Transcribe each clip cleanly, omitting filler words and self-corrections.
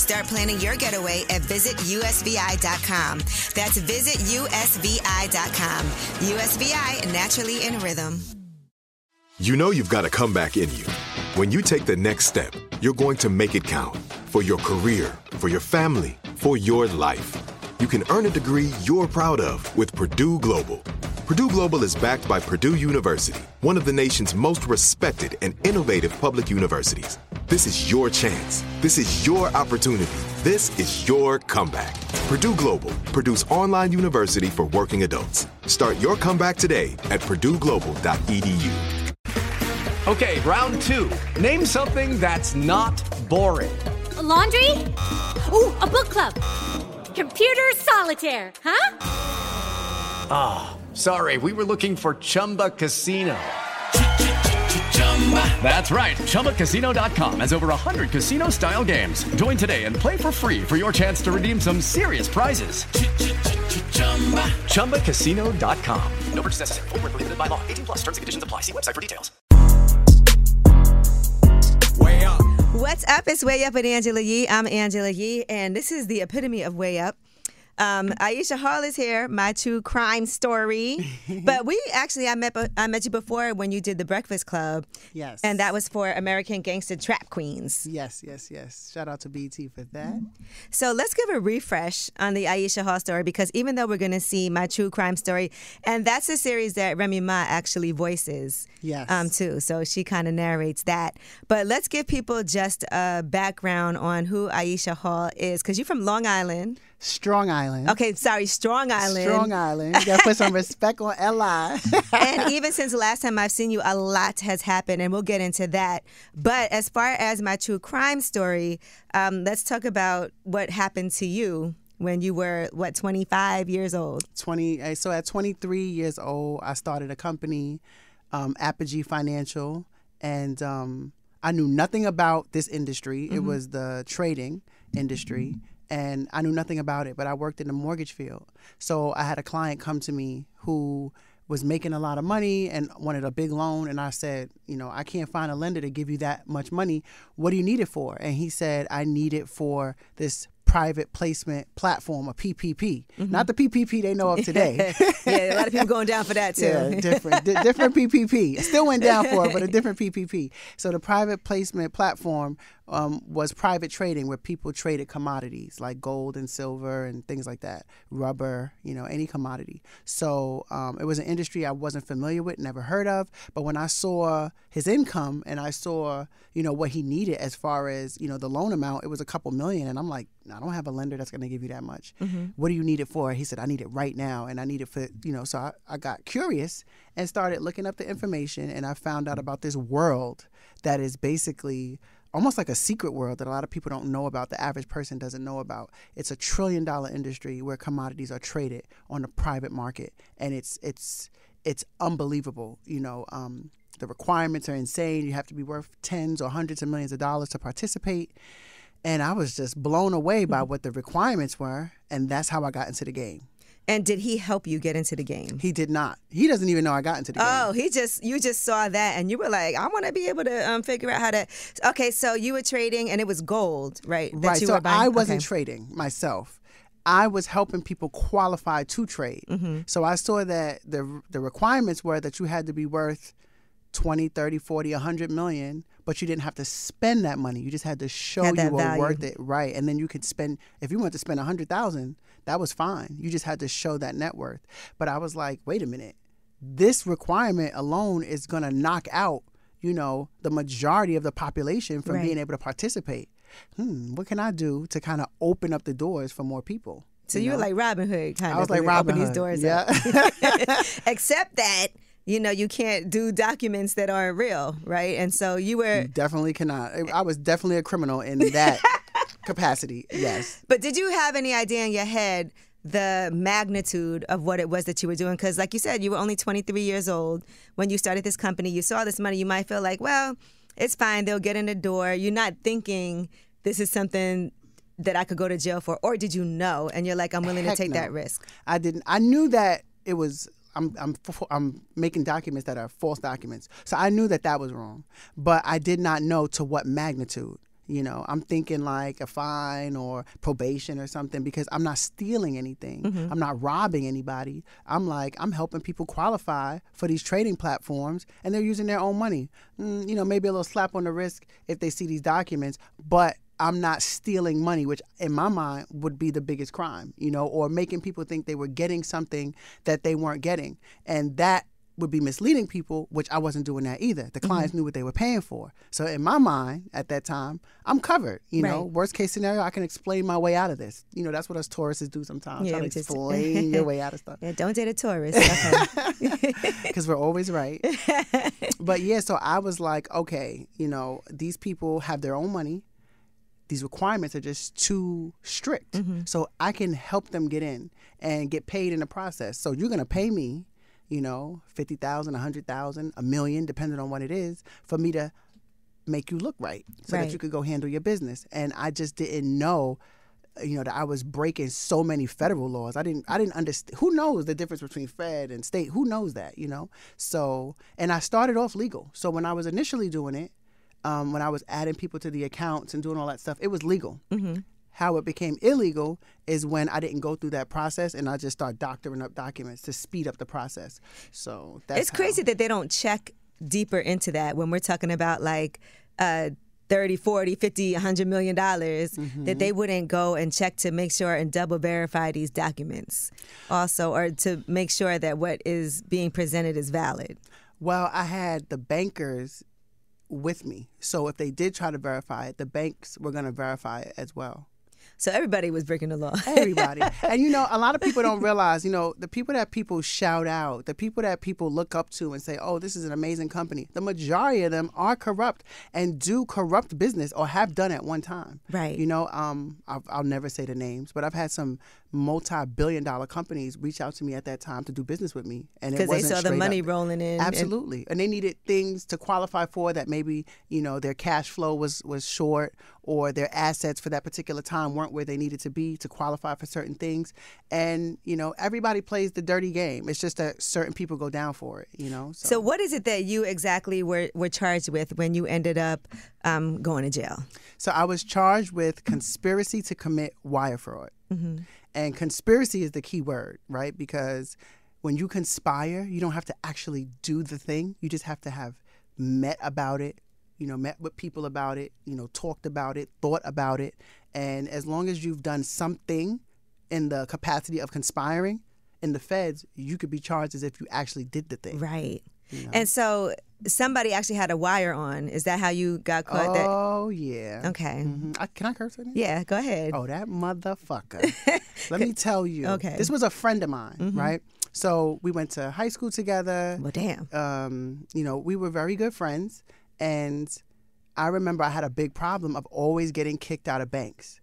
Start planning your getaway at visitusvi.com. That's visitusvi.com. USVI, naturally in rhythm. You know you've got a comeback in you. When you take the next step, you're going to make it count. For your career, for your family, for your life. You can earn a degree you're proud of with Purdue Global. Purdue Global is backed by Purdue University, one of the nation's most respected and innovative public universities. This is your chance. This is your opportunity. This is your comeback. Purdue Global, Purdue's online university for working adults. Start your comeback today at PurdueGlobal.edu. Okay, round two. Name something that's not boring. A laundry? Ooh, a book club. Computer solitaire, huh? Ah, oh, sorry. We were looking for Chumba Casino. That's right. ChumbaCasino.com has over 100 casino-style games. Join today and play for free for your chance to redeem some serious prizes. ChumbaCasino.com. No purchase necessary. Void where prohibited by law. 18+ terms and conditions apply. See website for details. Way up. What's up? It's Way Up with Angela Yee. I'm Angela Yee, and this is the epitome of Way Up. Aisha Hall is here, My True Crime Story. But we actually, I met you before when you did the Breakfast Club. Yes. And that was for American Gangster Trap Queens. Yes. Shout out to BT for that. So let's give a refresh on the Aisha Hall story, because even though we're going to see My True Crime Story, and that's a series that Remy Ma actually voices. Yes. Too. So she kind of narrates that. But let's give people just a background on who Aisha Hall is, because you're from Long Island. Strong Island. Okay, sorry, Strong Island. Strong Island. You gotta put some respect on L.I. And even since last time I've seen you, a lot has happened, and we'll get into that. But as far as My True Crime Story, let's talk about what happened to you when you were, 25 years old? So at 23 years old, I started a company, Apogee Financial, and I knew nothing about this industry. Mm-hmm. It was the trading industry. Mm-hmm. And I knew nothing about it, but I worked in the mortgage field. So I had a client come to me who was making a lot of money and wanted a big loan. And I said, I can't find a lender to give you that much money. What do you need it for? And he said, I need it for this private placement platform, a PPP. Mm-hmm. Not the PPP they know of today. Yeah, a lot of people going down for that too. Yeah, different PPP. It still went down for it, but a different PPP. So the private placement platform was private trading, where people traded commodities like gold and silver and things like that, rubber, any commodity. So it was an industry I wasn't familiar with, never heard of. But when I saw his income and I saw, what he needed as far as, the loan amount, it was a couple million. And I'm like, I don't have a lender that's going to give you that much. Mm-hmm. What do you need it for? He said, I need it right now. And I need it for, so I got curious and started looking up the information. And I found out about this world that is basically almost like a secret world that a lot of people don't know about, the average person doesn't know about. It's a $1 trillion industry where commodities are traded on the private market. And it's unbelievable. The requirements are insane. You have to be worth tens or hundreds of millions of dollars to participate. And I was just blown away by what the requirements were, and that's how I got into the game. And did he help you get into the game? He did not. He doesn't even know I got into the game. Oh, you just saw that, and you were like, I want to be able to figure out how to. Okay, so you were trading, and it was gold, right? Right, so I wasn't trading myself. I was helping people qualify to trade. Mm-hmm. So I saw that the requirements were that you had to be worth 20, 30, 40, 100 million, but you didn't have to spend that money. You just had to show you were worth it, right? And then you could spend, if you wanted to spend 100,000, that was fine. You just had to show that net worth. But I was like, wait a minute, this requirement alone is going to knock out, the majority of the population from being able to participate. What can I do to kind of open up the doors for more people? So you were like Robin Hood, kind of. I was like Robin Hood. These doors, yeah. Except that you can't do documents that aren't real, right? And so you were... You definitely cannot. I was definitely a criminal in that capacity, yes. But did you have any idea in your head the magnitude of what it was that you were doing. Because like you said, you were only 23 years old when you started this company. You saw this money. You might feel like, well, it's fine. They'll get in the door. You're not thinking this is something that I could go to jail for. Or did you know? And you're like, I'm willing to take that risk. I didn't. I knew that it was... I'm making documents that are false documents. So I knew that that was wrong. But I did not know to what magnitude. You know, I'm thinking like a fine or probation or something, because I'm not stealing anything. Mm-hmm. I'm not robbing anybody. I'm like, I'm helping people qualify for these trading platforms, and they're using their own money. You know, maybe a little slap on the wrist if they see these documents, but I'm not stealing money, which in my mind would be the biggest crime, you know, or making people think they were getting something that they weren't getting. And that would be misleading people, which I wasn't doing that either. The clients mm-hmm. knew what they were paying for. So in my mind at that time, I'm covered, you know, worst case scenario, I can explain my way out of this. You know, that's what us Tauruses do sometimes. Yeah, try to explain your way out of stuff. Yeah, don't date a Taurus. Because we're always right. But yeah, so I was like, okay, you know, these people have their own money. These requirements are just too strict. Mm-hmm. So I can help them get in and get paid in the process. So you're going to pay me, you know, $50,000, $100,000, a million, depending on what it is, for me to make you look right so that you could go handle your business. And I just didn't know, you know, that I was breaking so many federal laws. I didn't understand. Who knows the difference between fed and state? Who knows that, you know? So, and I started off legal. So when I was initially doing it, when I was adding people to the accounts and doing all that stuff, it was legal. Mm-hmm. How it became illegal is when I didn't go through that process and I just start doctoring up documents to speed up the process. So that's it's crazy that they don't check deeper into that when we're talking about like $30, $40, $50, $100 million, mm-hmm. that they wouldn't go and check to make sure and double verify these documents also, or to make sure that what is being presented is valid. Well, I had the bankers with me. So if they did try to verify it, the banks were going to verify it as well. So everybody was breaking the law. Everybody. And, you know, a lot of people don't realize, you know, the people that people shout out, the people that people look up to and say, oh, this is an amazing company, the majority of them are corrupt and do corrupt business or have done at one time. Right. You know, I'll never say the names, but I've had some multi-billion-dollar companies reach out to me at that time to do business with me. And because they saw the money rolling in. Absolutely. And they needed things to qualify for that maybe, you know, their cash flow was short, or their assets for that particular time weren't where they needed to be to qualify for certain things. And, you know, everybody plays the dirty game. It's just that certain people go down for it, you know. So what is it that you exactly were charged with when you ended up going to jail? So I was charged with conspiracy to commit wire fraud. Mm-hmm. And conspiracy is the key word, right? Because when you conspire, you don't have to actually do the thing. You just have to have met about it, you know, met with people about it, you know, talked about it, thought about it. And as long as you've done something in the capacity of conspiring in the feds, you could be charged as if you actually did the thing. Right. You know? And so somebody actually had a wire on. Is that how you got caught? Oh, yeah. Okay. Mm-hmm. Can I curse her name? Yeah, go ahead. Oh, that motherfucker. Let me tell you. Okay. This was a friend of mine, mm-hmm. right? So we went to high school together. Well, damn. You know, we were very good friends. And I remember I had a big problem of always getting kicked out of banks.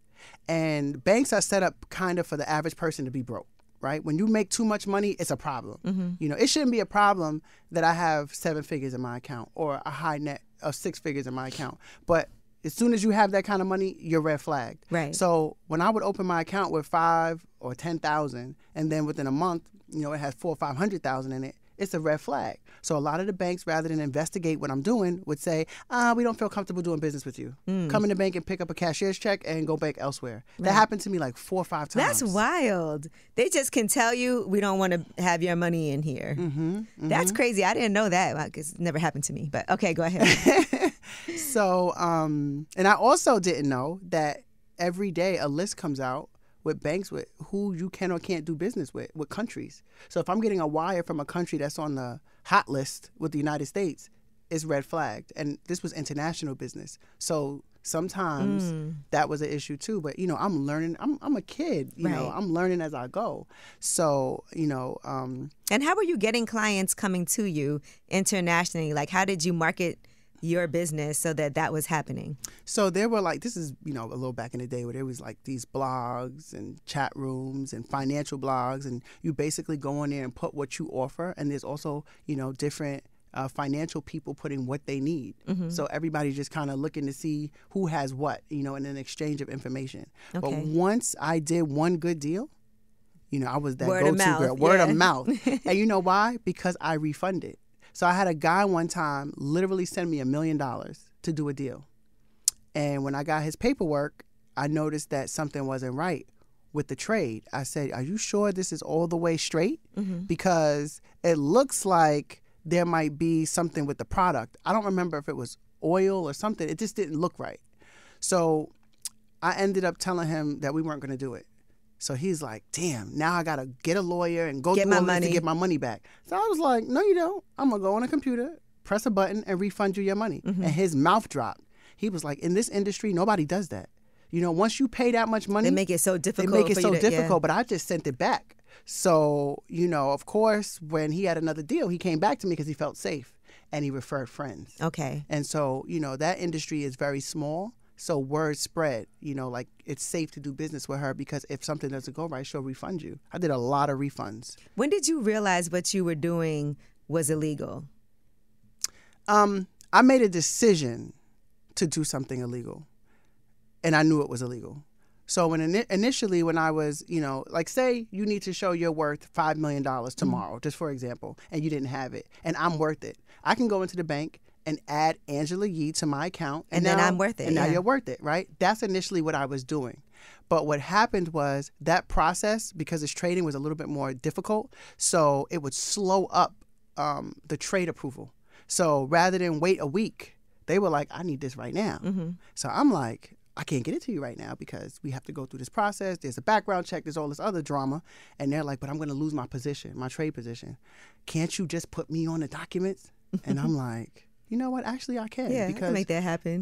And banks are set up kind of for the average person to be broke, right? When you make too much money, it's a problem. Mm-hmm. You know, it shouldn't be a problem that I have seven figures in my account or a high net of six figures in my account. But as soon as you have that kind of money, you're red flagged. Right. So when I would open my account with $5,000 or $10,000, and then within a month, you know, it has $400,000 or $500,000 in it, it's a red flag. So a lot of the banks, rather than investigate what I'm doing, would say, we don't feel comfortable doing business with you. Come in the bank and pick up a cashier's check and go bank elsewhere. Right. That happened to me like 4 or 5 times. That's wild. They just can tell you, we don't want to have your money in here. Mm-hmm, mm-hmm. That's crazy. I didn't know that. Well, it's never happened to me. But okay, go ahead. So, and I also didn't know that every day a list comes out with banks with who you can or can't do business with countries. So if I'm getting a wire from a country that's on the hot list with the United States, it's red flagged. And this was international business. So sometimes that was an issue too. But, you know, I'm learning. I'm a kid. You know, I'm learning as I go. So, you know. And how were you getting clients coming to you internationally? Like, how did you market your business so that was happening? So there were a little back in the day where there was these blogs and chat rooms and financial blogs, and you basically go on there and put what you offer, and there's also, different financial people putting what they need. Mm-hmm. So everybody's just kind of looking to see who has what, in an exchange of information. Okay. But once I did one good deal, I was that go-to girl. Word of mouth. And you know why? Because I refunded. So I had a guy one time literally send me $1 million to do a deal. And when I got his paperwork, I noticed that something wasn't right with the trade. I said, are you sure this is all the way straight? Mm-hmm. Because it looks like there might be something with the product. I don't remember if it was oil or something. It just didn't look right. So I ended up telling him that we weren't going to do it. So he's like, damn, now I got to get a lawyer and go through all this to get my money back. So I was like, no, you don't. I'm going to go on a computer, press a button, and refund you your money. Mm-hmm. And his mouth dropped. He was like, in this industry, nobody does that. Once you pay that much money, they make it so difficult. But I just sent it back. So, of course, when he had another deal, he came back to me because he felt safe and he referred friends. Okay. And so, that industry is very small. So word spread, it's safe to do business with her because if something doesn't go right, she'll refund you. I did a lot of refunds. When did you realize what you were doing was illegal? I made a decision to do something illegal, and I knew it was illegal. So initially when I was, say you need to show you're worth $5 million tomorrow, just for example, and you didn't have it, and I'm worth it. I can go into the bank and add Angela Yee to my account. And then I'm worth it. And now you're worth it, right? That's initially what I was doing. But what happened was that process, because its trading was a little bit more difficult, so it would slow up the trade approval. So rather than wait a week, they were like, I need this right now. Mm-hmm. So I'm like, I can't get it to you right now because we have to go through this process. There's a background check. There's all this other drama. And they're like, but I'm going to lose my position, my trade position. Can't you just put me on the documents? And I'm like, you know what? Actually, I can. Yeah, because I can make that happen.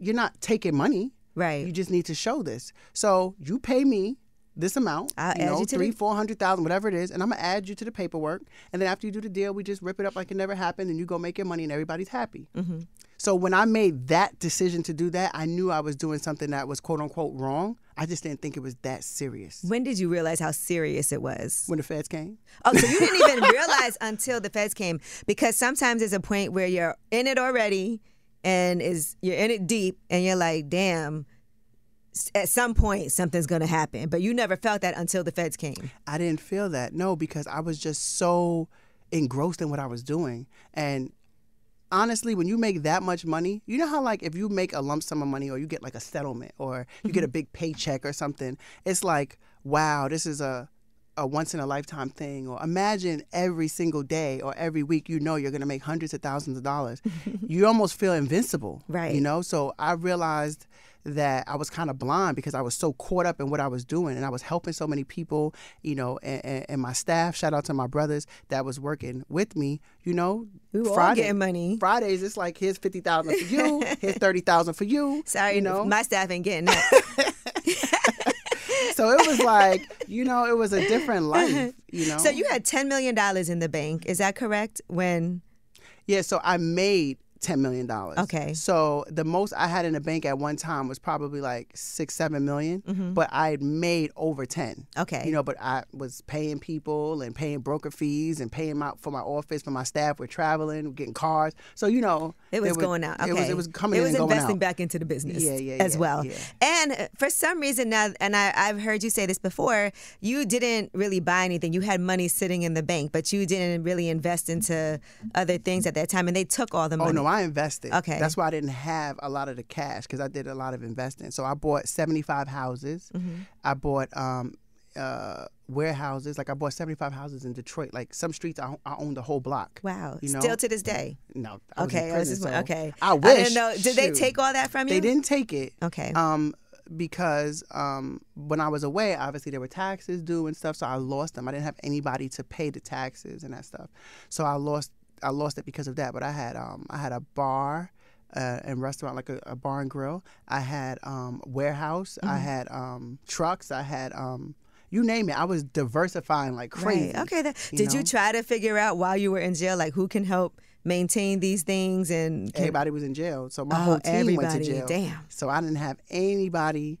You're not taking money. Right. You just need to show this. So you pay me this amount, $300,000, $400,000, whatever it is, and I'm going to add you to the paperwork. And then after you do the deal, we just rip it up like it never happened, and you go make your money, and everybody's happy. Mm-hmm. So when I made that decision to do that, I knew I was doing something that was quote-unquote wrong. I just didn't think it was that serious. When did you realize how serious it was? When the feds came. Oh, so you didn't even realize until the feds came, because sometimes there's a point where you're in it already and you're in it deep and you're like, damn, at some point something's going to happen. But you never felt that until the feds came. I didn't feel that, no, because I was just so engrossed in what I was doing. And honestly, when you make that much money, you know how if you make a lump sum of money or you get a settlement or you get a big paycheck or something, it's like, wow, this is a once-in-a-lifetime thing. Or imagine every single day or every week you're going to make hundreds of thousands of dollars. You almost feel invincible, right? So I realized that I was kind of blind because I was so caught up in what I was doing, and I was helping so many people, and my staff, shout out to my brothers that was working with me, we were all getting money. Fridays, it's like, here's $50,000 for you, here's $30,000 for you. Sorry, my staff ain't getting that. So it was it was a different life, So you had $10 million in the bank, is that correct? Yeah, so I made $10 million. Okay. So the most I had in the bank at one time was probably $6-7 million, mm-hmm. but I had made over 10. Okay. But I was paying people and paying broker fees and paying for my office, for my staff. We're traveling, getting cars. So, it was going out. Okay. It was coming in and going out. It was investing back into the business as well. Yeah. And for some reason now, and I've heard you say this before, you didn't really buy anything. You had money sitting in the bank, but you didn't really invest into other things at that time. And they took all the money. Oh, no, I invested. Okay. That's why I didn't have a lot of the cash, because I did a lot of investing. So I bought 75 houses. Mm-hmm. I bought warehouses. I bought 75 houses in Detroit. Some streets I owned the whole block. Wow. Still to this day? No. I was in prison. I wish. I didn't know. Did they take all that from you? They didn't take it. Okay. Because when I was away, obviously there were taxes due and stuff, so I lost them. I didn't have anybody to pay the taxes and that stuff. So I lost it because of that, but I had a bar and restaurant, a bar and grill. I had warehouse. Mm-hmm. I had trucks. I had you name it. I was diversifying like crazy. Right. Okay. Did you try to figure out while you were in jail who can help maintain these things, and everybody was in jail. So my whole team went to jail. Damn. So I didn't have anybody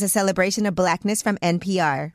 a celebration of Blackness from NPR.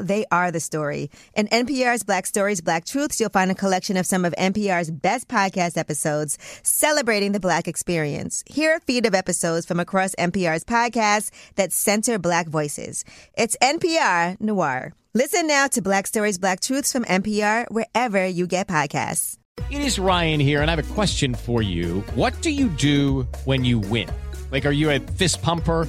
they are the story. In NPR's Black Stories, Black Truths, you'll find a collection of some of NPR's best podcast episodes celebrating the Black experience. Hear a feed of episodes from across NPR's podcasts that center Black voices. It's NPR Noir. Listen now to Black Stories, Black Truths from NPR wherever you get podcasts. It is Ryan here, and I have a question for you. What do you do when you win? Like, are you a fist pumper?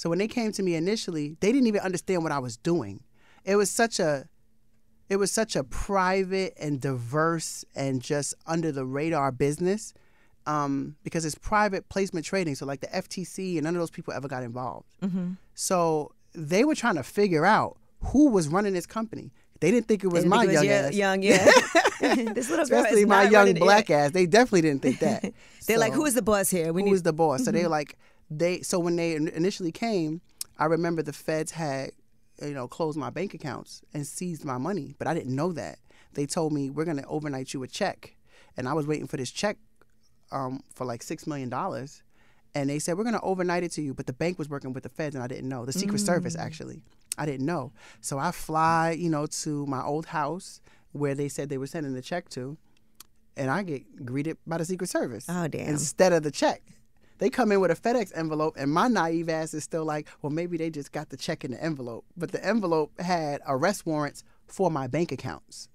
So when they came to me initially, they didn't even understand what I was doing. It was such a private and diverse and just under the radar business, because it's private placement trading. So like the FTC and none of those people ever got involved. Mm-hmm. So they were trying to figure out who was running this company. They didn't think it was my young ass. This little girl, especially my young Black ass. They definitely didn't think that. They're like, who is the boss here? Who is the boss? So they're like. So when they initially came, I remember the feds had, closed my bank accounts and seized my money, but I didn't know that. They told me, we're going to overnight you a check. And I was waiting for this check for like $6 million. And they said, we're going to overnight it to you. But the bank was working with the feds and I didn't know. The Secret Service, actually. I didn't know. So I fly, to my old house where they said they were sending the check to. And I get greeted by the Secret Service. Oh, damn. Instead of the check. They come in with a FedEx envelope, and my naive ass is still like, well, maybe they just got the check in the envelope. But the envelope had arrest warrants for my bank accounts.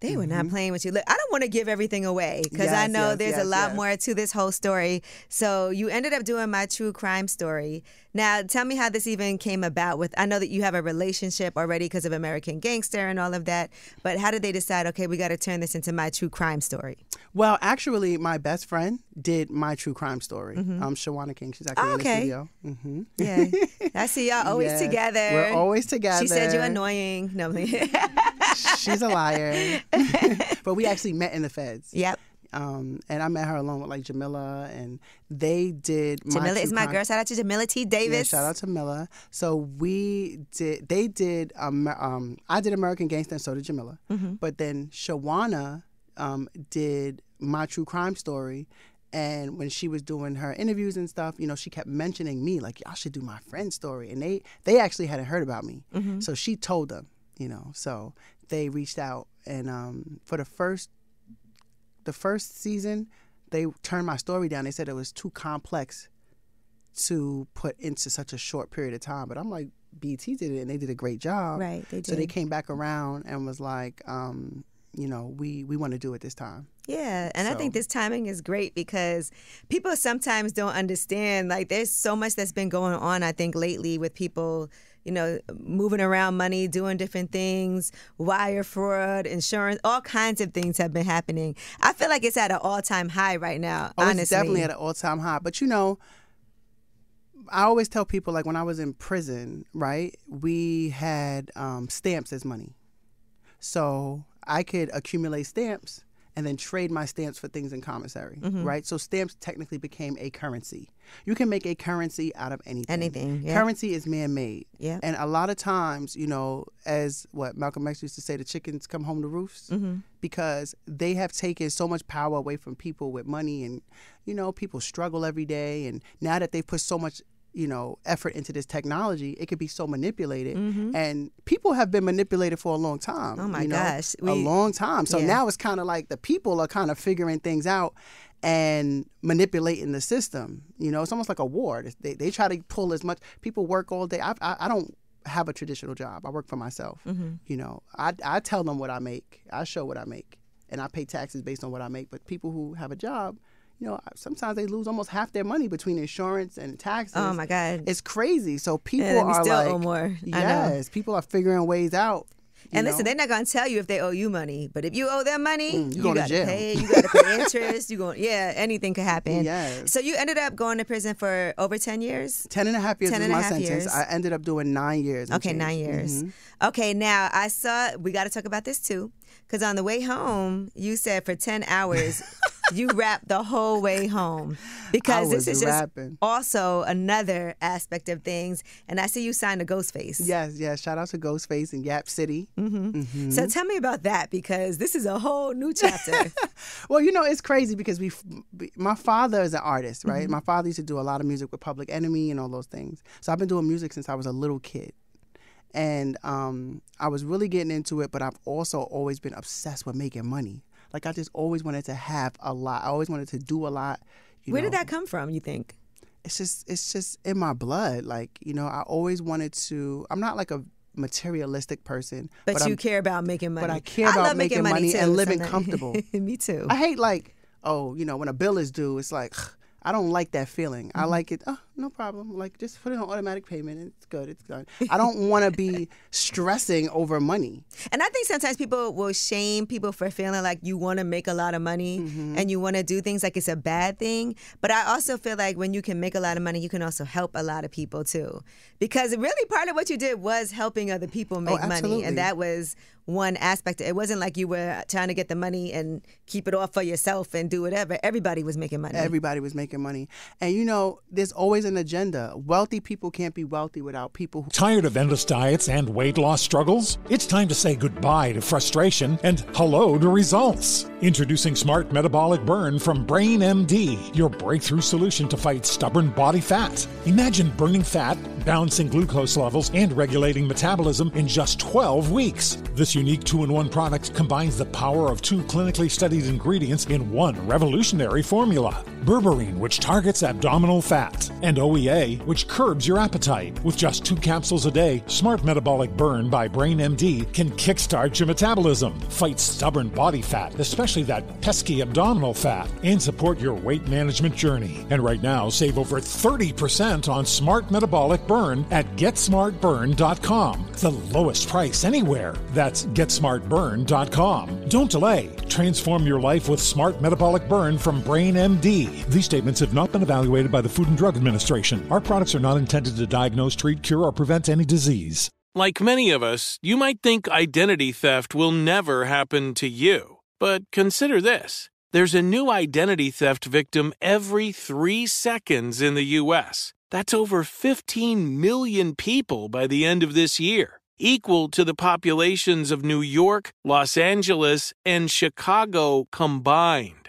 They were not playing with you. Look, I don't want to give everything away because I know there's a lot more to this whole story. So you ended up doing My True Crime Story. Now, tell me how this even came about. I know that you have a relationship already because of American Gangster and all of that, but how did they decide, okay, we got to turn this into My True Crime Story? Well, actually, my best friend did My True Crime Story. Shawana King, she's actually in the studio. Mm-hmm. Yeah, I see y'all always together. We're always together. She said you're annoying. No, she's a liar. But we actually met in the feds. Yep. And I met her along with like Jamila, and they did. Jamila is my girl. Shout out to Jamila T. Davis. Yeah, shout out to Jamila. So we did. They did. I did American Gangster, and so did Jamila. Mm-hmm. But then Shawana did My True Crime Story. And when she was doing her interviews and stuff, you know, she kept mentioning me, like, y'all should do my friend's story. And they actually hadn't heard about me. Mm-hmm. So she told them, you know. So they reached out. And for the first season, they turned my story down. They said it was too complex to put into such a short period of time. But I'm like, BT did it, and they did a great job. Right, they did. So they came back around and was like, you know, we want to do it this time. Yeah, and so. I think this timing is great because people sometimes don't understand. Like, there's so much that's been going on, I think, lately with people, you know, moving around money, doing different things, wire fraud, insurance, all kinds of things have been happening. I feel like it's at an all-time high right now, honestly. It's definitely at an all-time high. But, you know, I always tell people, like, when I was in prison, right, we had stamps as money. So I could accumulate stamps and then trade my stamps for things in commissary, mm-hmm. right? So stamps technically became a currency. You can make a currency out of anything. Anything, yeah. Currency is man-made. Yeah. And a lot of times, you know, as what Malcolm X used to say, the chickens come home to roost, mm-hmm. because they have taken so much power away from people with money, and, you know, people struggle every day. And now that they've put so much, you know, effort into this technology, it could be so manipulated, mm-hmm. and people have been manipulated for a long time. Oh my gosh, a long time. So now it's kind of like the people are kind of figuring things out and manipulating the system. You know, it's almost like a war. They try to pull as much. People work all day. I don't have a traditional job. I work for myself. Mm-hmm. You know, I tell them what I make. I show what I make, and I pay taxes based on what I make. But people who have a job, you know, sometimes they lose almost half their money between insurance and taxes. Oh, my God. It's crazy. So people are still like, owe more. Yes, people are figuring ways out. And listen, they're not going to tell you if they owe you money. But if you owe them money, you got to pay. You got to pay interest. Anything could happen. Yes. So you ended up going to prison for over 10 years? 10 and a half years was my sentence. I ended up doing 9 years. Okay, 9 years. Mm-hmm. Okay, now we got to talk about this too. Because on the way home, you said for 10 hours... You rap the whole way home, because this is just rapping. Also another aspect of things. And I see you signed to Ghostface. Yes. Shout out to Ghostface and Yap City. Mm-hmm. Mm-hmm. So tell me about that, because this is a whole new chapter. Well, you know, it's crazy because my father is an artist, right? Mm-hmm. My father used to do a lot of music with Public Enemy and all those things. So I've been doing music since I was a little kid. And I was really getting into it, but I've also always been obsessed with making money. Like, I just always wanted to have a lot. I always wanted to do a lot. Where did that come from, you think? It's just in my blood. Like, you know, I always wanted to. I'm not like a materialistic person. But you care about making money. But I care about making money too, and living comfortable. Me too. I hate like, oh, you know, when a bill is due, it's like, I don't like that feeling. Mm-hmm. I like it, oh, no problem. Like, just put it on automatic payment. It's good. I don't want to be stressing over money. And I think sometimes people will shame people for feeling like you want to make a lot of money, mm-hmm. and you want to do things like it's a bad thing. But I also feel like when you can make a lot of money, you can also help a lot of people too. Because really part of what you did was helping other people make money. And that was one aspect. It wasn't like you were trying to get the money and keep it all for yourself and do whatever. Everybody was making money. And, you know, there's always an agenda. Wealthy people can't be wealthy without people who... Tired of endless diets and weight loss struggles? It's time to say goodbye to frustration and hello to results. Introducing Smart Metabolic Burn from Brain MD, your breakthrough solution to fight stubborn body fat. Imagine burning fat, balancing glucose levels, and regulating metabolism in just 12 weeks. This unique 2-in-1 product combines the power of 2 clinically studied ingredients in one revolutionary formula. Berberine, which targets abdominal fat, and OEA, which curbs your appetite. With just 2 capsules a day, Smart Metabolic Burn by Brain MD can kickstart your metabolism, fight stubborn body fat, especially that pesky abdominal fat, and support your weight management journey. And right now, save over 30% on Smart Metabolic Burn at GetSmartBurn.com. The lowest price anywhere. That's GetSmartBurn.com. Don't delay. Transform your life with Smart Metabolic Burn from Brain MD. These statements have not been evaluated by the Food and Drug Administration. Our products are not intended to diagnose, treat, cure, or prevent any disease. Like many of us, you might think identity theft will never happen to you. But consider this. There's a new identity theft victim every 3 seconds in the U.S. That's over 15 million people by the end of this year, equal to the populations of New York, Los Angeles, and Chicago combined.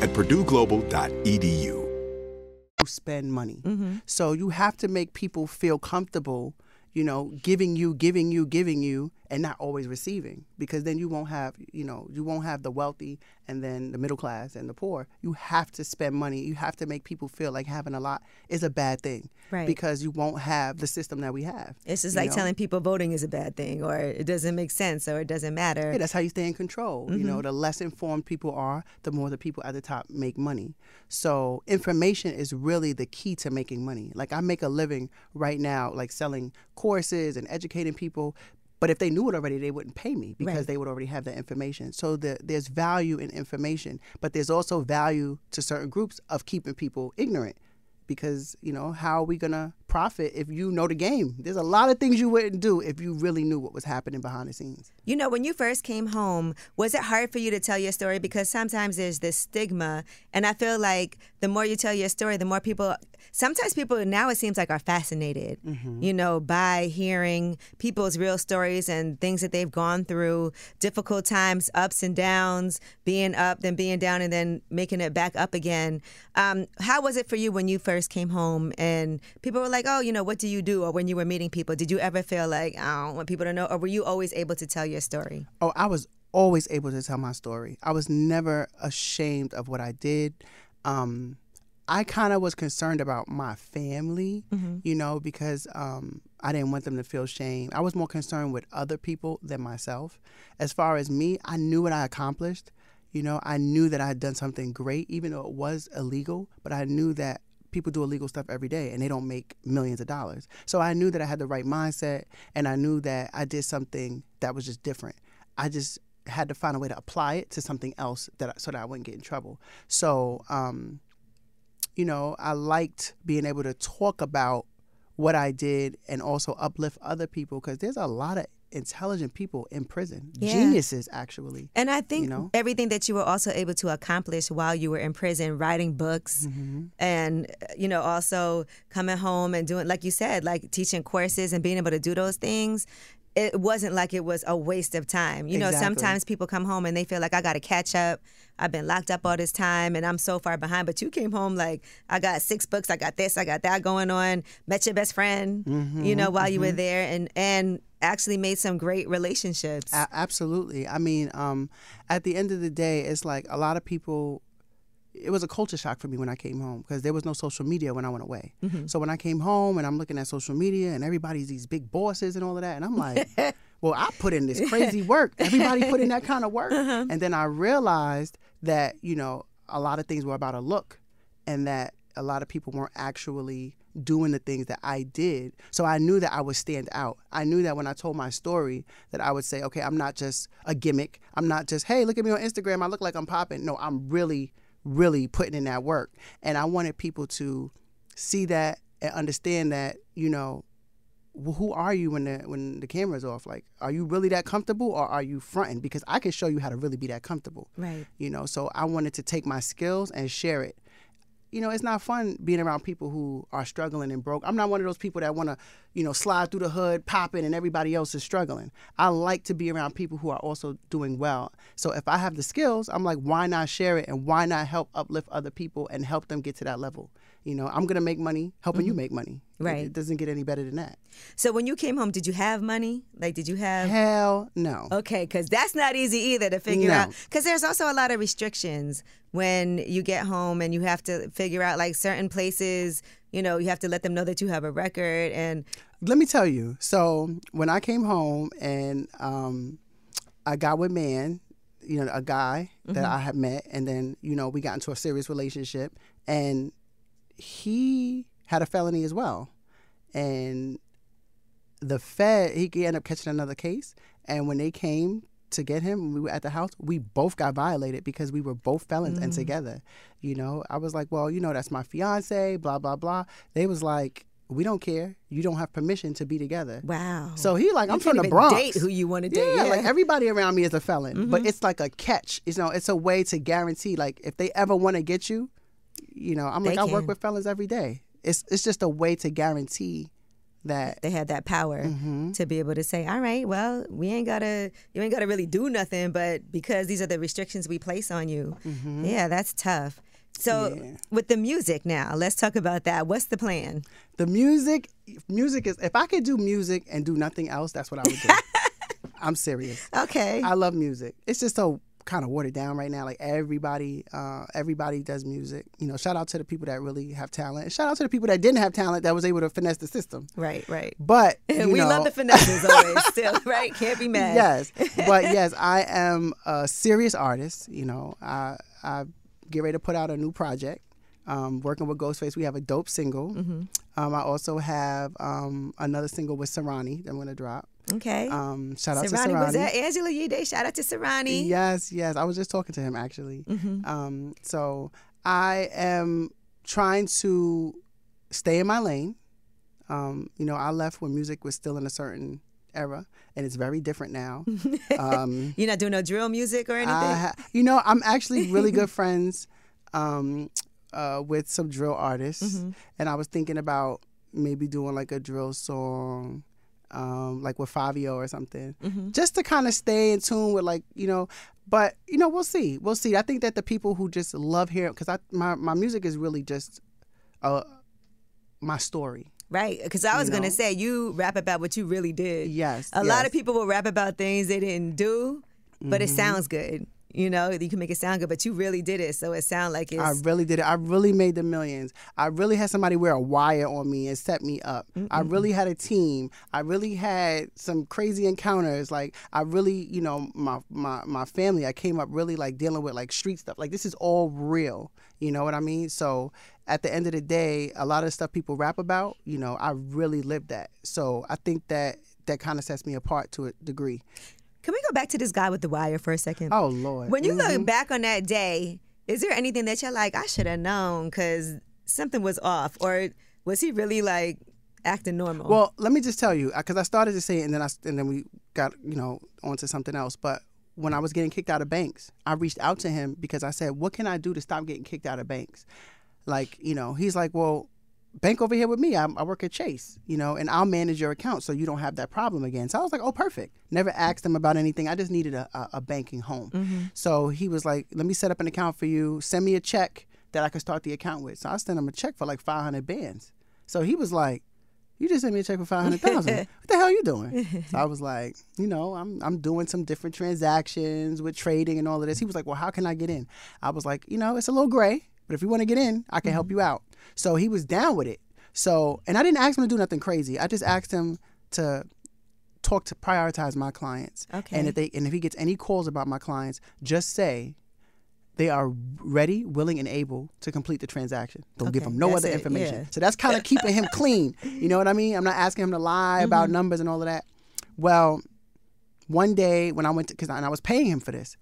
at PurdueGlobal.edu. Spend money. Mm-hmm. So you have to make people feel comfortable, you know, giving you, and not always receiving, because then you won't have the wealthy and then the middle class and the poor. You have to spend money. You have to make people feel like having a lot is a bad thing, right? Because you won't have the system that we have. It's just like telling people voting is a bad thing, or it doesn't make sense, or it doesn't matter. Yeah, that's how you stay in control. Mm-hmm. You know, the less informed people are, the more the people at the top make money. So information is really the key to making money. Like, I make a living right now, like selling courses and educating people. But if they knew it already, they wouldn't pay me, because They would already have that information. So there's value in information, but there's also value to certain groups of keeping people ignorant, because, you know, how are we going to profit if you know the game? There's a lot of things you wouldn't do if you really knew what was happening behind the scenes. You know, when you first came home, was it hard for you to tell your story? Because sometimes there's this stigma, and I feel like the more you tell your story, the more people... Sometimes people now, it seems like, are fascinated, mm-hmm. you know, by hearing people's real stories and things that they've gone through, difficult times, ups and downs, being up, then being down, and then making it back up again. How was it for you when you first came home and people were like, oh, you know, what do you do? Or when you were meeting people, did you ever feel like, I don't want people to know? Or were you always able to tell your story? Oh, I was always able to tell my story. I was never ashamed of what I did. I kind of was concerned about my family, mm-hmm. you know, because I didn't want them to feel shame. I was more concerned with other people than myself. As far as me, I knew what I accomplished. You know, I knew that I had done something great, even though it was illegal. But I knew that people do illegal stuff every day and they don't make millions of dollars. So I knew that I had the right mindset, and I knew that I did something that was just different. I just had to find a way to apply it to something else so that I wouldn't get in trouble. So... you know, I liked being able to talk about what I did and also uplift other people, because there's a lot of intelligent people in prison, Geniuses actually. And I think everything that you were also able to accomplish while you were in prison, writing books, mm-hmm. and, you know, also coming home and doing, like you said, like teaching courses and being able to do those things. It wasn't like it was a waste of time. You know, sometimes people come home and they feel like, I got to catch up. I've been locked up all this time and I'm so far behind. But you came home like, I got 6 books. I got this. I got that going on. Met your best friend, mm-hmm, you know, while mm-hmm. you were there, and actually made some great relationships. Absolutely. I mean, at the end of the day, it's like a lot of people... It was a culture shock for me when I came home, because there was no social media when I went away. Mm-hmm. So when I came home and I'm looking at social media and everybody's these big bosses and all of that, and I'm like, well, I put in this crazy work. Everybody put in that kind of work. Uh-huh. And then I realized that, you know, a lot of things were about a look and that a lot of people weren't actually doing the things that I did. So I knew that I would stand out. I knew that when I told my story that I would say, okay, I'm not just a gimmick. I'm not just, hey, look at me on Instagram. I look like I'm popping. No, I'm really, really putting in that work. And I wanted people to see that and understand that, you know, who are you when the camera's off? Like, are you really that comfortable or are you fronting? Because I can show you how to really be that comfortable. Right. You know, so I wanted to take my skills and share it. You know, it's not fun being around people who are struggling and broke. I'm not one of those people that want to, you know, slide through the hood, popping, and everybody else is struggling. I like to be around people who are also doing well. So if I have the skills, I'm like, why not share it and why not help uplift other people and help them get to that level? You know, I'm going to make money helping you make money. Right. It doesn't get any better than that. So when you came home, did you have money? Like, did you have? Hell no. Okay, because that's not easy either to figure out. Because there's also a lot of restrictions when you get home and you have to figure out, like, certain places, you know, you have to let them know that you have a record. And let me tell you. So when I came home and I got with man, you know, a guy that I had met. And then, you know, we got into a serious relationship. And he had a felony as well. And the Fed, he ended up catching another case. And when they came to get him, when we were at the house, we both got violated because we were both felons and together. You know, I was like, well, you know, that's my fiance, blah, blah, blah. They was like, we don't care. You don't have permission to be together. Wow. So he like, I'm from the Bronx. You can't even date who you want to date. Yeah, like everybody around me is a felon. But it's like a catch. You know, it's a way to guarantee, like, if they ever want to get you, you know, I'm like, I work with fellas every day. It's just a way to guarantee that they had that power to be able to say, all right, well, you ain't gotta really do nothing, but because these are the restrictions we place on you. Yeah, that's tough. So with the music now, let's talk about that. What's the plan? The music is, if I could do music and do nothing else, that's what I would do. I'm serious. Okay. I love music. It's just so kind of watered down right now. Like everybody does music. You know, shout out to the people that really have talent. And shout out to the people that didn't have talent that was able to finesse the system. Right, right. But we love the finesses always still, right? Can't be mad. Yes. But yes, I am a serious artist. You know, I get ready to put out a new project. Working with Ghostface, we have a dope single. I also have another single with Serrani that I'm going to drop. Okay. Shout out to Serrani. Was that Angela Yee Day? Shout out to Serrani. Yes, yes. I was just talking to him, actually. So I am trying to stay in my lane. You know, I left when music was still in a certain era, and it's very different now. You're not doing no drill music or anything? You know, I'm actually really good friends with some drill artists, and I was thinking about maybe doing like a drill song. Like with Fabio or something, just to kind of stay in tune with, like, you know, but, you know, we'll see. I think that the people who just love hearing, because my music is really just my story. Right, because I was going to say, you rap about what you really did. Yes. A lot of people will rap about things they didn't do, but it sounds good. You know, you can make it sound good, but you really did it, so it sound like it's... I really did it. I really made the millions. I really had somebody wear a wire on me and set me up. I really had a team. I really had some crazy encounters. Like, I really, you know, my family, I came up really, like, dealing with, like, street stuff. Like, this is all real. You know what I mean? So, at the end of the day, a lot of the stuff people rap about, you know, I really lived that. So, I think that kind of sets me apart to a degree. Can we go back to this guy with the wire for a second? Oh, Lord. When you look back on that day, is there anything that you're like, I should have known because something was off? Or was he really, like, acting normal? Well, let me just tell you, because I started to say it, and then we got, you know, onto something else. But when I was getting kicked out of banks, I reached out to him because I said, what can I do to stop getting kicked out of banks? Like, you know, he's like, well, bank over here with me. I work at Chase, you know, and I'll manage your account so you don't have that problem again. So I was like, oh, perfect. Never asked him about anything. I just needed a banking home. So he was like, let me set up an account for you. Send me a check that I could start the account with. So I sent him a check for like 500 bands. So he was like, you just sent me a check for 500,000. What the hell are you doing? So I was like, you know, I'm doing some different transactions with trading and all of this. He was like, well, how can I get in? I was like, you know, it's a little gray, but if you want to get in, I can help you out. So he was down with it. So, and I didn't ask him to do nothing crazy. I just asked him to talk to prioritize my clients. Okay. And if he gets any calls about my clients, just say they are ready, willing, and able to complete the transaction. Don't give him no that's other it. Information. Yeah. So that's kind of keeping him clean. You know what I mean? I'm not asking him to lie about numbers and all of that. Well, one day when I went to, and I was paying him for this,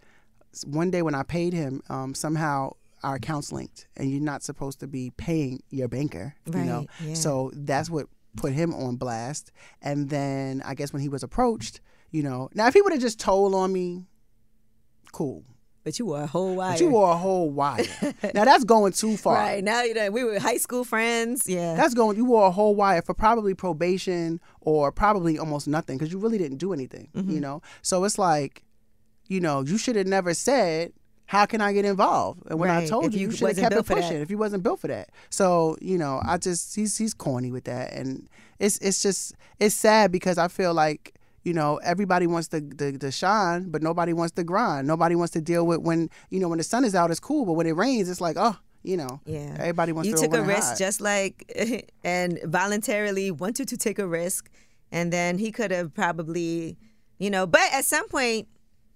one day when I paid him, somehow our accounts linked, and you're not supposed to be paying your banker, right, you know? Yeah. So that's what put him on blast. And then I guess when he was approached, you know, now if he would have just told on me, cool. But you were a whole wire. Now that's going too far. Right. Now you know, we were high school friends. Yeah. That's going, you wore a whole wire for probably probation or probably almost nothing because you really didn't do anything, you know? So it's like, you know, you should have never said, how can I get involved? And when I told you, you should have kept it pushing if you wasn't built for that. So, you know, I just, he's corny with that. And it's just, it's sad because I feel like, you know, everybody wants to shine, but nobody wants to grind. Nobody wants to deal with when, you know, when the sun is out, it's cool. But when it rains, it's like, oh, you know, everybody wants to. You took a risk just like, and voluntarily wanted to take a risk. And then he could have probably, you know, but at some point,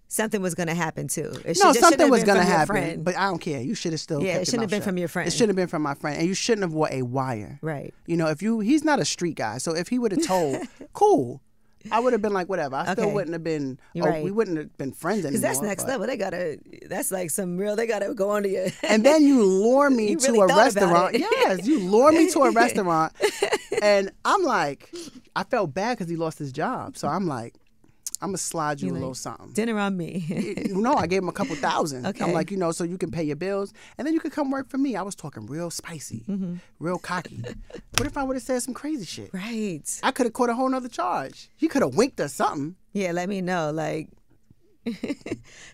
something was going to happen too. No, something was going to happen, but I don't care. You should have still kept your mouth shut. It shouldn't have been from your friend. It shouldn't have been from my friend, and you shouldn't have wore a wire. Right. You know, if you, he's not a street guy, so if he would have told, cool. I would have been like, whatever. I still wouldn't have been, we wouldn't have been friends anymore. Because that's next level. They got to, that's like some real, they got to go on to your. And then you lure me you to really a restaurant. Yes, you lure me to a restaurant. And I'm like, I felt bad because he lost his job. So I'm like, I'm going to slide you a little something. Dinner on me. No, I gave him a couple thousand. Okay. I'm like, you know, so you can pay your bills. And then you could come work for me. I was talking real spicy, real cocky. What if I would have said some crazy shit? Right. I could have caught a whole nother charge. You could have winked or something. Yeah, let me know. Like,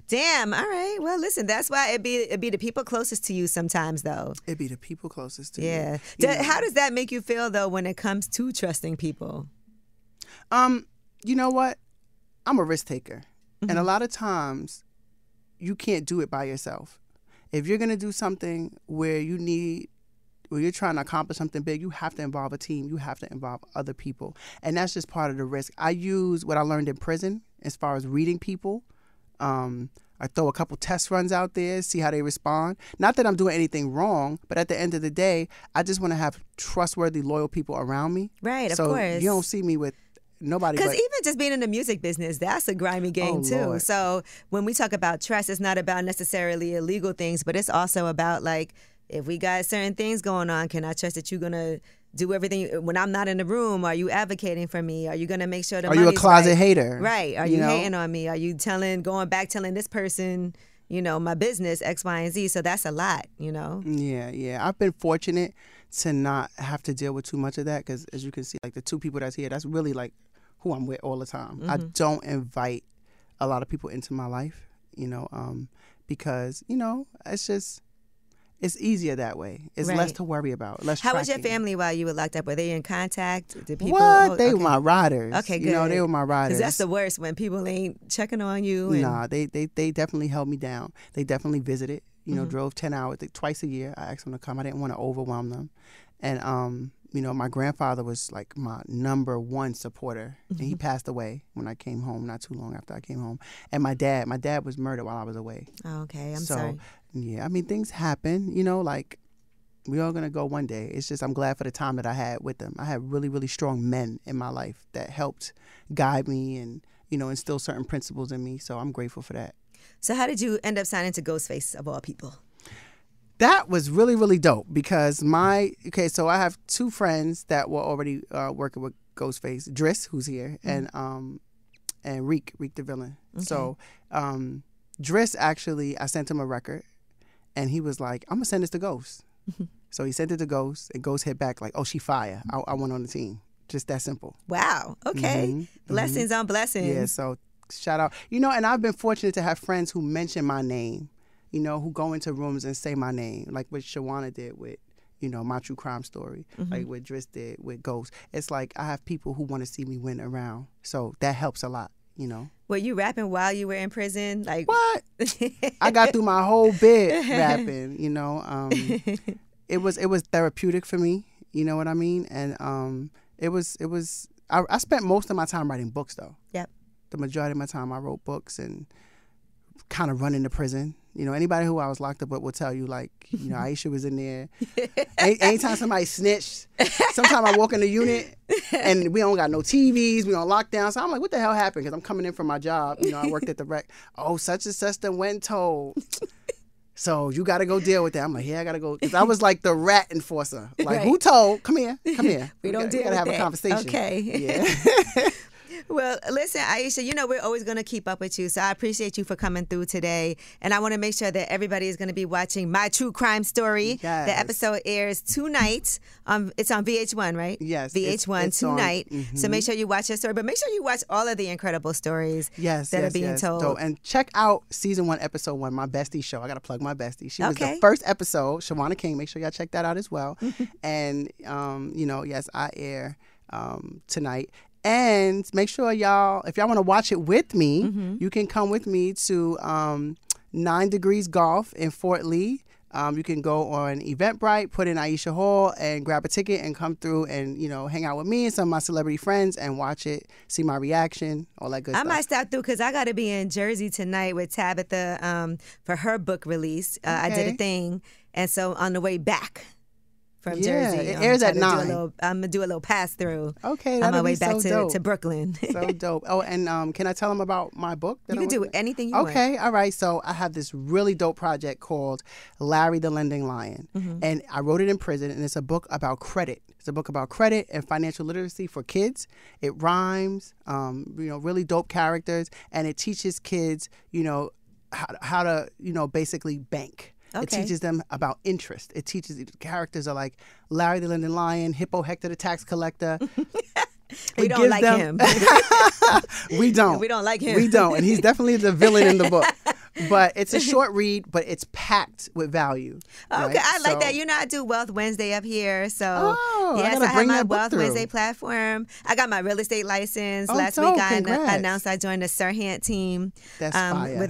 damn, all right. Well, listen, that's why it'd be the people closest to you sometimes, though. It'd be the people closest to you. Yeah. How does that make you feel, though, when it comes to trusting people? You know what? I'm a risk taker. And a lot of times you can't do it by yourself. If you're going to do something where you're trying to accomplish something big, you have to involve a team. You have to involve other people. And that's just part of the risk. I use what I learned in prison as far as reading people. I throw a couple test runs out there, see how they respond. Not that I'm doing anything wrong, but at the end of the day, I just want to have trustworthy, loyal people around me. Right, so of course. So you don't see me with nobody. Because even just being in the music business, that's a grimy game too. Lord. So when we talk about trust, it's not about necessarily illegal things, but it's also about like, if we got certain things going on, can I trust that you're going to do everything? When I'm not in the room, are you advocating for me? Are you going to make sure that I'm a closet hater? Right. Are you hating on me? Are you going back telling this person, you know, my business, X, Y, and Z? So that's a lot, you know? Yeah, yeah. I've been fortunate to not have to deal with too much of that because as you can see, like the two people that's here, that's really like who I'm with all the time. I don't invite a lot of people into my life, you know, because, you know, it's just, it's easier that way. It's less to worry about. How was your family while you were locked up? Were they in contact? Did people? What? They were my riders. Okay, good. You know, they were my riders. Because that's the worst when people ain't checking on you. And nah, they definitely held me down. They definitely visited, you know, drove 10 hours, twice a year. I asked them to come. I didn't want to overwhelm them. And, you know, my grandfather was like my number one supporter. And he passed away when I came home, not too long after I came home. And my dad was murdered while I was away. Oh, okay, I'm sorry. Yeah, I mean, things happen, you know, like we're all going to go one day. It's just I'm glad for the time that I had with them. I had really, really strong men in my life that helped guide me and, you know, instill certain principles in me. So I'm grateful for that. So how did you end up signing to Ghostface of all people? That was really, really dope because so I have two friends that were already working with Ghostface, Driss, who's here, and Reek the villain. Okay. So Driss actually, I sent him a record and he was like, I'm going to send this to Ghost. So he sent it to Ghost and Ghost hit back like, oh, she fire. I went on the team. Just that simple. Wow. Okay. Blessings on blessings. Yeah, so shout out. You know, and I've been fortunate to have friends who mention my name. You know, who go into rooms and say my name, like what Shawana did with, you know, My True Crime Story, like what Driss did with Ghost. It's like I have people who want to see me win around. So that helps a lot, you know. Were you rapping while you were in prison? Like what? I got through my whole bit rapping, you know. It was therapeutic for me, you know what I mean? And it was I spent most of my time writing books, though. Yep. The majority of my time I wrote books and kind of running to prison. You know, anybody who I was locked up with will tell you, like, you know, Aisha was in there. Anytime somebody snitched, sometimes I walk in the unit and we don't got no TVs, we on lockdown. So I'm like, what the hell happened? Because I'm coming in from my job. You know, I worked at the rec. Oh, such and such done went told. So you got to go deal with that. I'm like, yeah, I got to go. Because I was like the rat enforcer. Like, right. Who told? Come here. Come here. We don't deal with that. We got to have a conversation. Okay. Yeah. Well, listen, Aisha, you know, we're always going to keep up with you. So I appreciate you for coming through today. And I want to make sure that everybody is going to be watching My True Crime Story. Yes. The episode airs tonight. It's on VH1, right? Yes. VH1 it's tonight. So make sure you watch your story. But make sure you watch all of the incredible stories that are being told. So, and check out season 1, episode 1, my bestie show. I got to plug my bestie. She was the first episode, Shawana King. Make sure y'all check that out as well. And, you know, yes, I air tonight. And make sure y'all, if y'all want to watch it with me, you can come with me to 9 Degrees Golf in Fort Lee. You can go on Eventbrite, put in Aisha Hall, and grab a ticket and come through and, you know, hang out with me and some of my celebrity friends and watch it, see my reaction, all that good stuff. I might stop through because I got to be in Jersey tonight with Tabitha for her book release. I did a thing. And so on the way back. From Jersey. It airs at 9. I'm going to do a little pass through on my way back to Brooklyn. So dope. Oh, and can I tell them about my book? You can do anything you want. Okay, all right. So I have this really dope project called Larry the Lending Lion. And I wrote it in prison, and it's a book about credit. It's a book about credit and financial literacy for kids. It rhymes, you know, really dope characters, and it teaches kids, you know, how to, you know, basically bank. It teaches them about interest. It teaches characters are like Larry the Lending Lion, Hippo Hector the Tax Collector. We don't like him. We don't like him. We don't. And he's definitely the villain in the book. But it's a short read, but it's packed with value. Okay, right? I like that. You know, I do Wealth Wednesday up here. So, yes, I have my Wealth Wednesday platform. I got my real estate license. Last week, I announced I joined the Serhant team with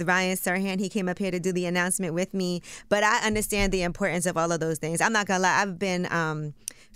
Ryan Serhant. He came up here to do the announcement with me. But I understand the importance of all of those things. I'm not going to lie. I've been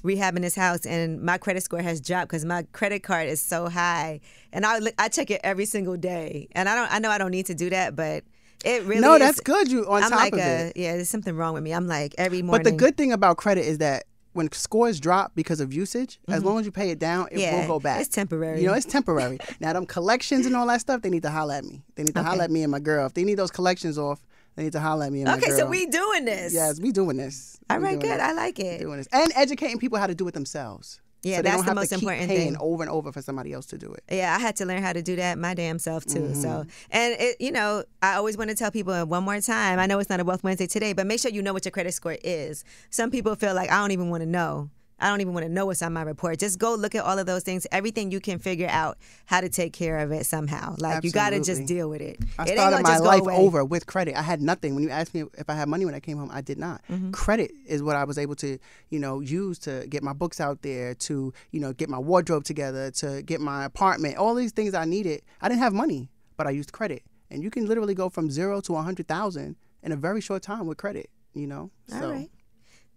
rehabbing this house, and my credit score has dropped because my credit card is so high. And I check it every single day. And I know I don't need to do that, but... It really is. That's good. I'm on top of it. Yeah, there's something wrong with me. I'm like every morning. But the good thing about credit is that when scores drop because of usage, as long as you pay it down, it will go back. It's temporary. You know, it's temporary. Now, them collections and all that stuff, they need to holler at me. They need to holler at me and my girl. If they need those collections off, they need to holler at me and my girl. Okay, so we doing this. Yes, we doing this. All right, good. I like it. Doing this. And educating people how to do it themselves. Yeah, so that's the most important thing. Paying over and over for somebody else to do it. Yeah, I had to learn how to do that my damn self too. So, and it, you know, I always want to tell people one more time. I know it's not a Wealth Wednesday today, but make sure you know what your credit score is. Some people feel like I don't even want to know. I don't even want to know what's on my report. Just go look at all of those things. Everything you can figure out how to take care of it somehow. Like you got to just deal with it. I started my life over with credit. I had nothing. When you asked me if I had money when I came home, I did not. Credit is what I was able to, you know, use to get my books out there, to, you know, get my wardrobe together, to get my apartment. All these things I needed. I didn't have money, but I used credit. And you can literally go from 0 to 100,000 in a very short time with credit. You know. All right.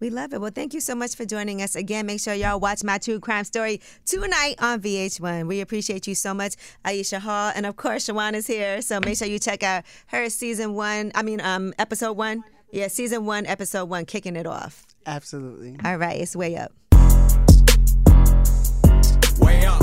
We love it. Well, thank you so much for joining us again. Make sure y'all watch My True Crime Story tonight on VH1. We appreciate you so much, Aisha Hall. And, of course, Shawana's here. So make sure you check out her episode 1. Yeah, season 1, episode 1, kicking it off. Absolutely. All right. It's Way Up. Way Up.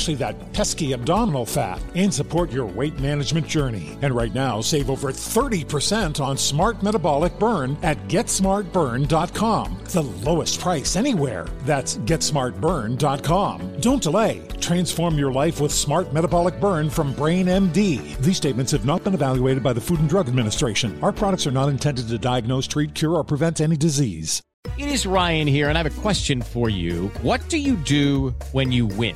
that pesky abdominal fat, and support your weight management journey. And right now, save over 30% on Smart Metabolic Burn at GetSmartBurn.com. The lowest price anywhere. That's GetSmartBurn.com. Don't delay. Transform your life with Smart Metabolic Burn from Brain MD. These statements have not been evaluated by the Food and Drug Administration. Our products are not intended to diagnose, treat, cure, or prevent any disease. It is Ryan here, and I have a question for you. What do you do when you win?